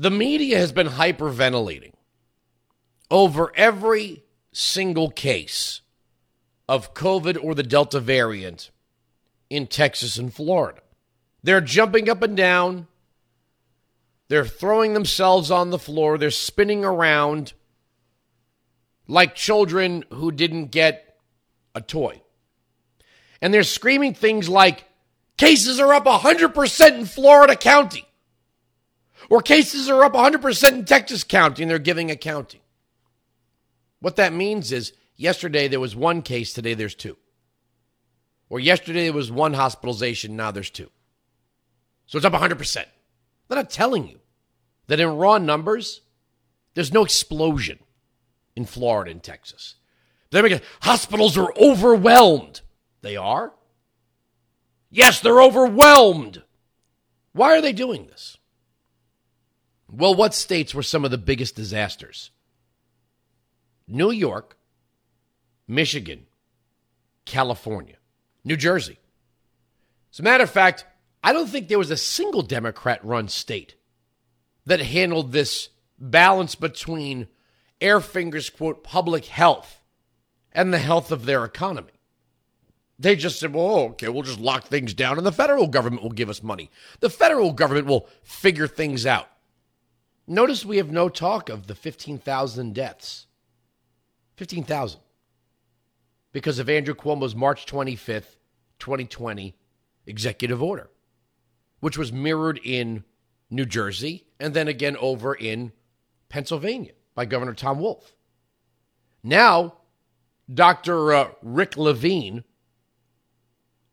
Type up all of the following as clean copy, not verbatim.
The media has been hyperventilating over every single case of COVID or the Delta variant in Texas and Florida. They're jumping up and down. They're throwing themselves on the floor. They're spinning around like children who didn't get a toy. And they're screaming things like, cases are up 100% in Florida County. Or cases are up 100% in Texas County, and they're giving a county. What that means is, yesterday there was one case, today there's two. Or yesterday there was one hospitalization, now there's two. So it's up 100%. They're not telling you that in raw numbers, there's no explosion in Florida and Texas. They're making, hospitals are overwhelmed. They are? Yes, they're overwhelmed. Why are they doing this? Well, what states were some of the biggest disasters? New York, Michigan, California, New Jersey. As a matter of fact, I don't think there was a single Democrat-run state that handled this balance between air fingers, quote, public health and the health of their economy. They just said, well, okay, we'll just lock things down and the federal government will give us money. The federal government will figure things out. Notice we have no talk of the 15,000 deaths. 15,000. Because of Andrew Cuomo's March 25th, 2020 executive order, which was mirrored in New Jersey and then again over in Pennsylvania by Governor Tom Wolf. Now, Dr. Rick Levine,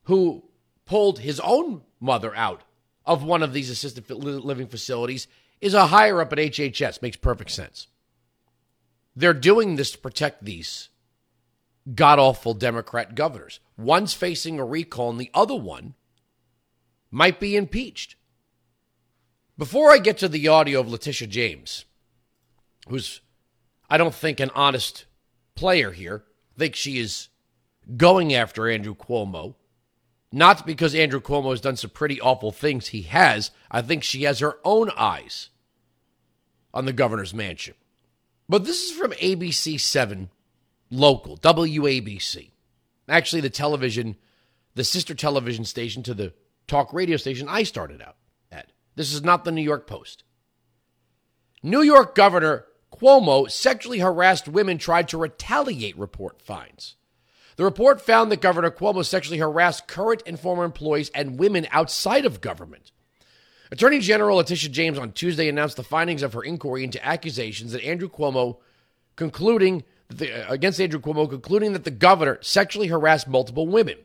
who pulled his own mother out of one of these assisted living facilities, is a higher up at HHS. Makes perfect sense. They're doing this to protect these god-awful Democrat governors. One's facing a recall and the other one might be impeached. Before I get to the audio of Letitia James, who's, I don't think, an honest player here, I think she is going after Andrew Cuomo. Not because Andrew Cuomo has done some pretty awful things. He has. I think she has her own eyes on the governor's mansion. But this is from ABC7 local, WABC. Actually, the television, the sister television station to the talk radio station I started out at. This is not the New York Post. New York Governor Cuomo sexually harassed women tried to retaliate, report finds. The report found that Governor Cuomo sexually harassed current and former employees and women outside of government. Attorney General Letitia James on Tuesday announced the findings of her inquiry into accusations that Andrew Cuomo concluding that the governor sexually harassed multiple women.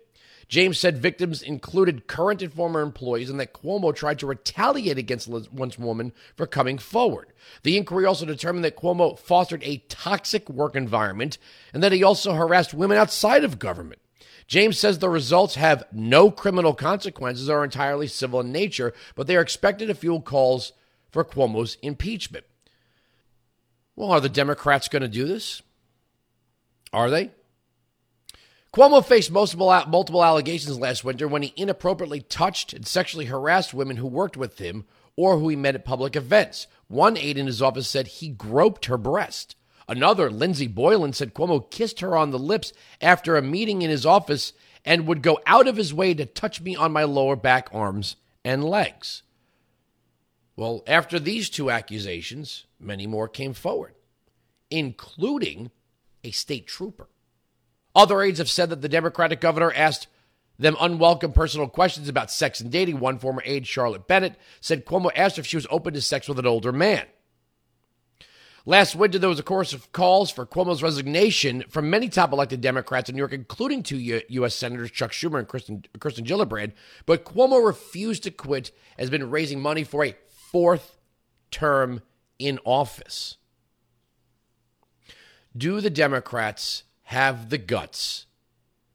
James said victims included current and former employees and that Cuomo tried to retaliate against one woman for coming forward. The inquiry also determined that Cuomo fostered a toxic work environment and that he also harassed women outside of government. James says the results have no criminal consequences, are entirely civil in nature, but they are expected to fuel calls for Cuomo's impeachment. Well, are the Democrats going to do this? Are they? Cuomo faced multiple allegations last winter when he inappropriately touched and sexually harassed women who worked with him or who he met at public events. One aide in his office said he groped her breast. Another, Lindsay Boylan, said Cuomo kissed her on the lips after a meeting in his office and would go out of his way to touch me on my lower back, arms, and legs. Well, after these two accusations, many more came forward, including a state trooper. Other aides have said that the Democratic governor asked them unwelcome personal questions about sex and dating. One former aide, Charlotte Bennett, said Cuomo asked if she was open to sex with an older man. Last winter, there was a chorus of calls for Cuomo's resignation from many top-elected Democrats in New York, including two U.S. Senators, Chuck Schumer and Kirsten Gillibrand. But Cuomo refused to quit, has been raising money for a fourth term in office. Do the Democrats have the guts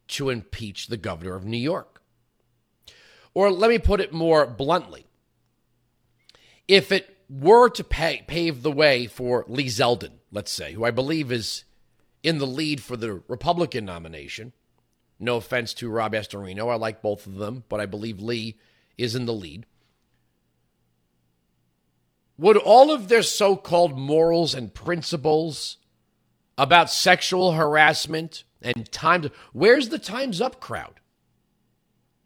to impeach the governor of New York? Or let me put it more bluntly. If it were to pave the way for Lee Zeldin, let's say, who I believe is in the lead for the Republican nomination, no offense to Rob Astorino, I like both of them, but I believe Lee is in the lead. Would all of their so-called morals and principles about sexual harassment and Time's... Where's the Time's Up crowd?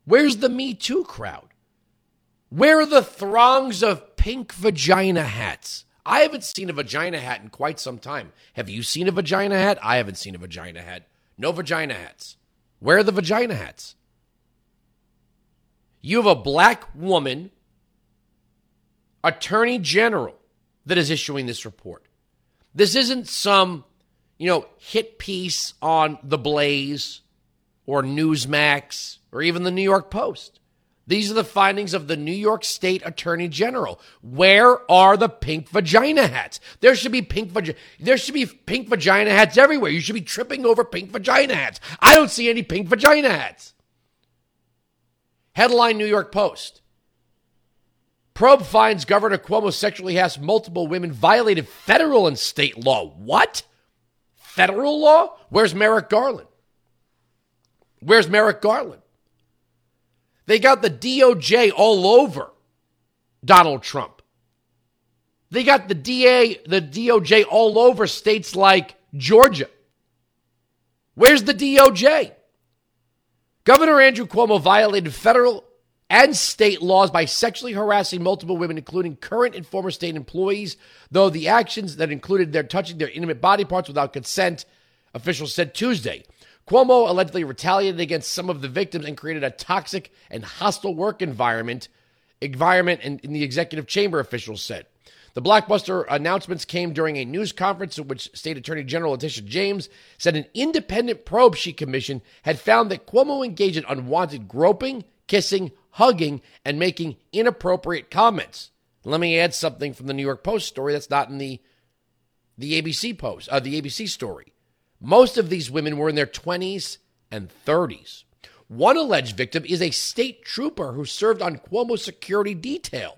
Where's the Me Too crowd? Where are the throngs of pink vagina hats? I haven't seen a vagina hat in quite some time. Have you seen a vagina hat? I haven't seen a vagina hat. No vagina hats. Where are the vagina hats? You have a black woman attorney general that is issuing this report. This isn't some, hit piece on The Blaze or Newsmax or even the New York Post. These are the findings of the New York State Attorney General. Where are the pink vagina hats? There should be pink vagina hats everywhere. You should be tripping over pink vagina hats. I don't see any pink vagina hats. Headline New York Post. Probe finds Governor Cuomo sexually harassed multiple women, violated federal and state law. What? Federal law? Where's Merrick Garland? Where's Merrick Garland? They got the DOJ all over Donald Trump. They got the DOJ all over states like Georgia. Where's the DOJ? Governor Andrew Cuomo violated federal and state laws by sexually harassing multiple women, including current and former state employees, though the actions that included their touching their intimate body parts without consent, officials said Tuesday. Cuomo allegedly retaliated against some of the victims and created a toxic and hostile work environment in the executive chamber, officials said. The blockbuster announcements came during a news conference in which State Attorney General Letitia James said an independent probe she commissioned had found that Cuomo engaged in unwanted groping, kissing, hugging, and making inappropriate comments. Let me add something from the New York Post story that's not in the ABC post, the ABC story. Most of these women were in their 20s and 30s. One alleged victim is a state trooper who served on Cuomo's security detail.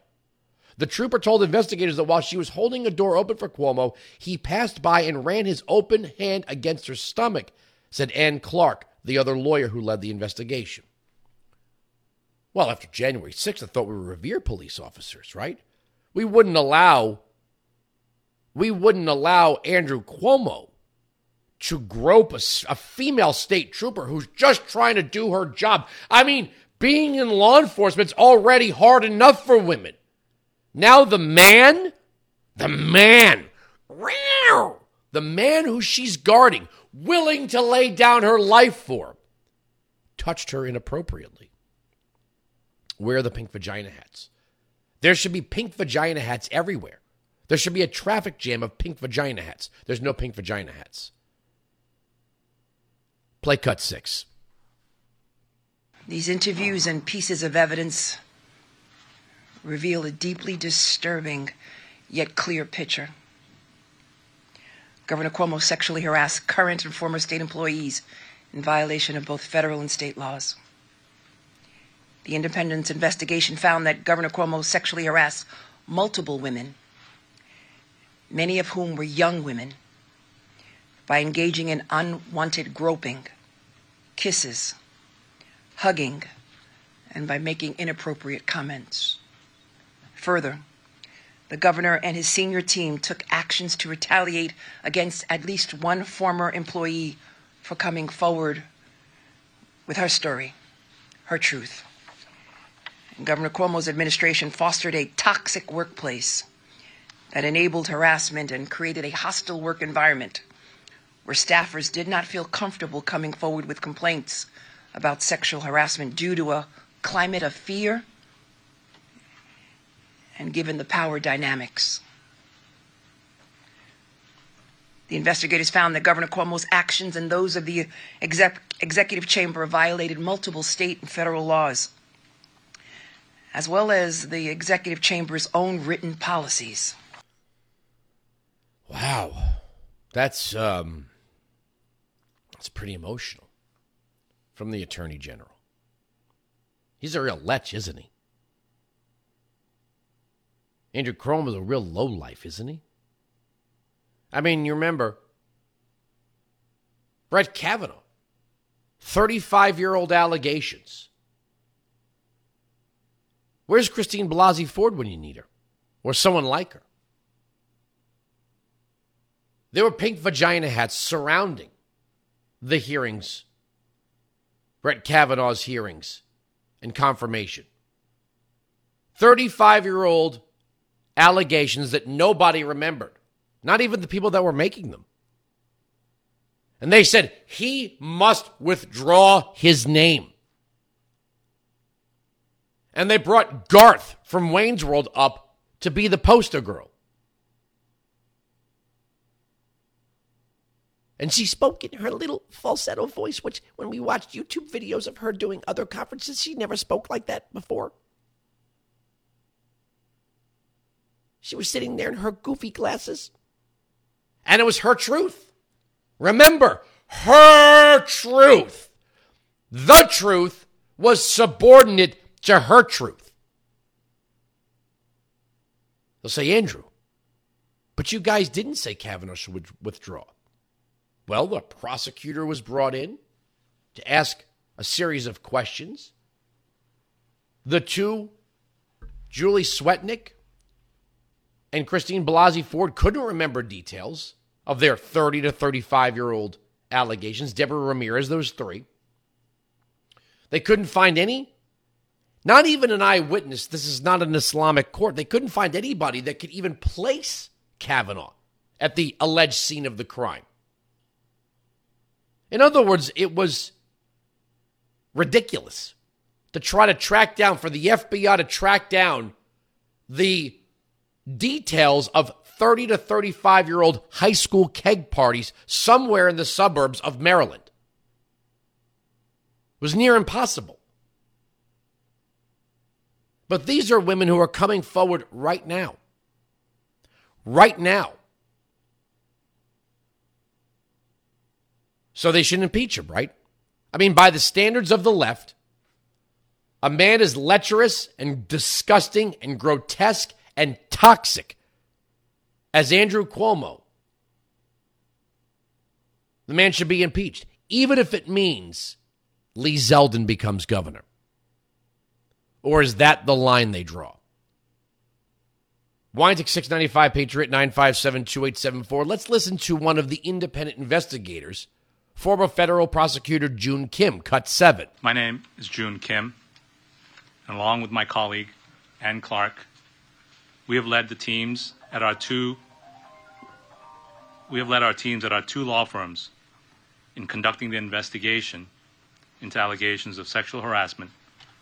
The trooper told investigators that while she was holding a door open for Cuomo, he passed by and ran his open hand against her stomach, said Ann Clark, the other lawyer who led the investigation. Well, after January 6th, I thought we would revere police officers, right? We wouldn't allow Andrew Cuomo to grope a female state trooper who's just trying to do her job. I mean, being in law enforcement's already hard enough for women. Now the man who she's guarding, willing to lay down her life for, touched her inappropriately. Where are the pink vagina hats? There should be pink vagina hats everywhere. There should be a traffic jam of pink vagina hats. There's no pink vagina hats. Play cut 6. These interviews and pieces of evidence reveal a deeply disturbing yet clear picture. Governor Cuomo sexually harassed current and former state employees in violation of both federal and state laws. The independent investigation found that Governor Cuomo sexually harassed multiple women, many of whom were young women, by engaging in unwanted groping, kisses, hugging, and by making inappropriate comments. Further, the governor and his senior team took actions to retaliate against at least one former employee for coming forward with her story, her truth. And Governor Cuomo's administration fostered a toxic workplace that enabled harassment and created a hostile work environment where staffers did not feel comfortable coming forward with complaints about sexual harassment due to a climate of fear and given the power dynamics. The investigators found that Governor Cuomo's actions and those of the executive chamber violated multiple state and federal laws, as well as the executive chamber's own written policies. Wow. That's pretty emotional from the Attorney General. He's a real lech, isn't he? Andrew Cuomo is a real lowlife, isn't he? I mean, you remember Brett Kavanaugh, 35-year-old allegations. Where's Christine Blasey Ford when you need her? or someone like her. There were pink vagina hats surrounding the hearings, Brett Kavanaugh's hearings and confirmation. 35-year-old allegations that nobody remembered, not even the people that were making them. And they said, he must withdraw his name. And they brought Garth from Wayne's World up to be the poster girl. And she spoke in her little falsetto voice, which when we watched YouTube videos of her doing other conferences, she never spoke like that before. She was sitting there in her goofy glasses. And it was her truth. Remember, her truth. The truth was subordinate to her truth. They'll say, Andrew, but you guys didn't say Kavanaugh should withdraw. Well, the prosecutor was brought in to ask a series of questions. The two, Julie Swetnick and Christine Blasey Ford, couldn't remember details of their 30 to 35-year-old allegations. Deborah Ramirez, those three. They couldn't find any, not even an eyewitness. This is not an Islamic court. They couldn't find anybody that could even place Kavanaugh at the alleged scene of the crime. In other words, it was ridiculous to try to track down, for the FBI to track down the details of 30 to 35-year-old high school keg parties somewhere in the suburbs of Maryland. It was near impossible. But these are women who are coming forward right now. Right now. So they shouldn't impeach him, right? I mean, by the standards of the left, a man as lecherous and disgusting and grotesque and toxic as Andrew Cuomo, the man should be impeached, even if it means Lee Zeldin becomes governor. Or is that the line they draw? Weinzig 695, Patriot 957-2874. Let's listen to one of the independent investigators, former federal prosecutor June Kim, Cut 7. My name is June Kim, and along with my colleague, Ann Clark, we have led our teams at our two law firms in conducting the investigation into allegations of sexual harassment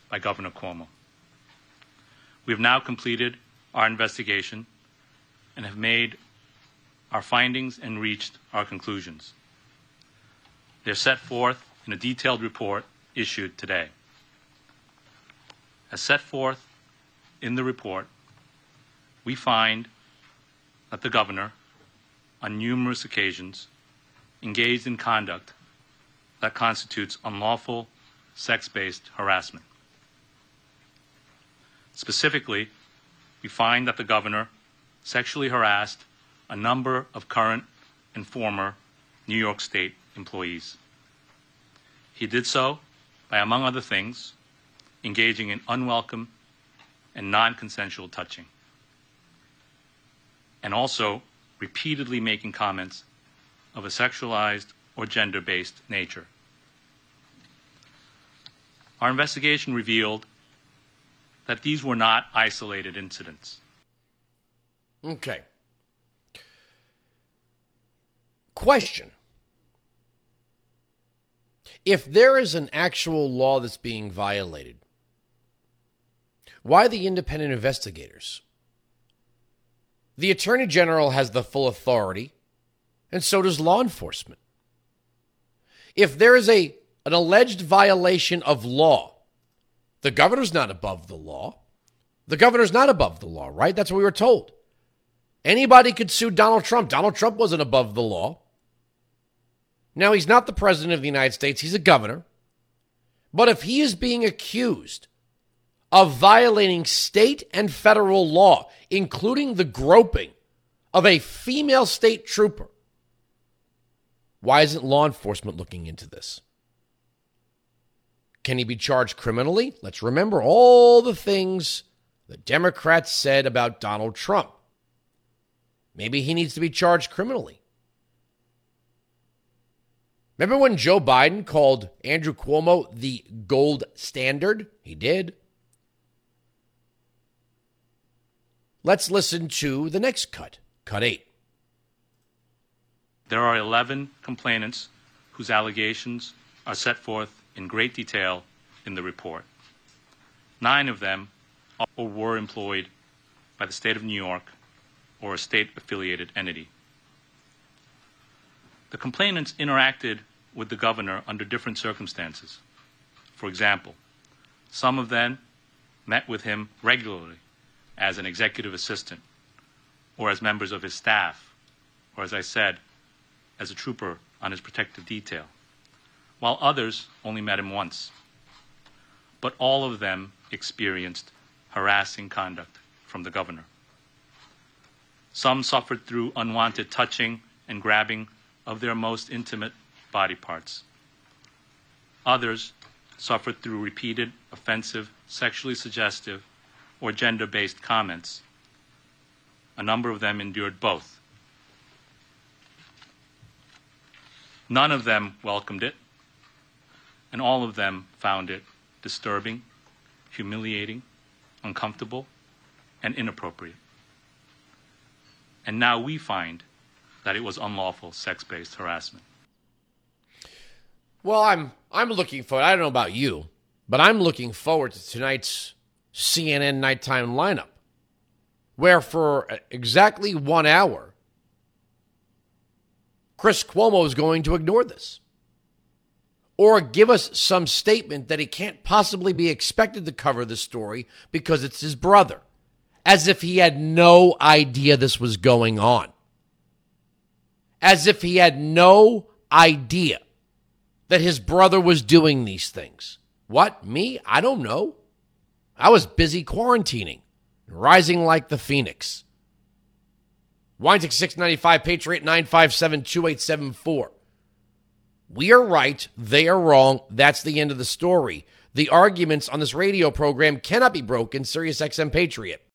by Governor Cuomo. We have now completed our investigation and have made our findings and reached our conclusions. They're set forth in a detailed report issued today. As set forth in the report, we find that the governor, on numerous occasions, engaged in conduct that constitutes unlawful sex-based harassment. Specifically, we find that the governor sexually harassed a number of current and former New York State employees. He did so by, among other things, engaging in unwelcome and non-consensual touching, and also repeatedly making comments of a sexualized or gender-based nature. Our investigation revealed that these were not isolated incidents. Okay. Question. If there is an actual law that's being violated, why the independent investigators? The Attorney General has the full authority, and so does law enforcement. If there is an alleged violation of law, the governor's not above the law. The governor's not above the law, right? That's what we were told. Anybody could sue Donald Trump. Donald Trump wasn't above the law. Now, he's not the president of the United States. He's a governor. But if he is being accused of violating state and federal law, including the groping of a female state trooper, why isn't law enforcement looking into this? Can he be charged criminally? Let's remember all the things the Democrats said about Donald Trump. Maybe he needs to be charged criminally. Remember when Joe Biden called Andrew Cuomo the gold standard? He did. Let's listen to the next cut, cut 8. There are 11 complainants whose allegations are set forth in great detail in the report. 9 of them are or were employed by the state of New York or a state-affiliated entity. The complainants interacted with the governor under different circumstances. For example, some of them met with him regularly as an executive assistant or as members of his staff or, as I said, as a trooper on his protective detail, while others only met him once. But all of them experienced harassing conduct from the governor. Some suffered through unwanted touching and grabbing of their most intimate body parts. Others suffered through repeated offensive, sexually suggestive, or gender-based comments. A number of them endured both. None of them welcomed it, and all of them found it disturbing, humiliating, uncomfortable, and inappropriate. And now we find that it was unlawful sex-based harassment. Well, I'm looking forward. I don't know about you, but I'm looking forward to tonight's CNN nighttime lineup, where for exactly 1 hour, Chris Cuomo is going to ignore this or give us some statement that he can't possibly be expected to cover the story because it's his brother, as if he had no idea this was going on. As if he had no idea that his brother was doing these things. What? Me? I don't know. I was busy quarantining, rising like the phoenix. Weinzig 695, Patriot 957, 2874. We are right. They are wrong. That's the end of the story. The arguments on this radio program cannot be broken. Sirius XM Patriot.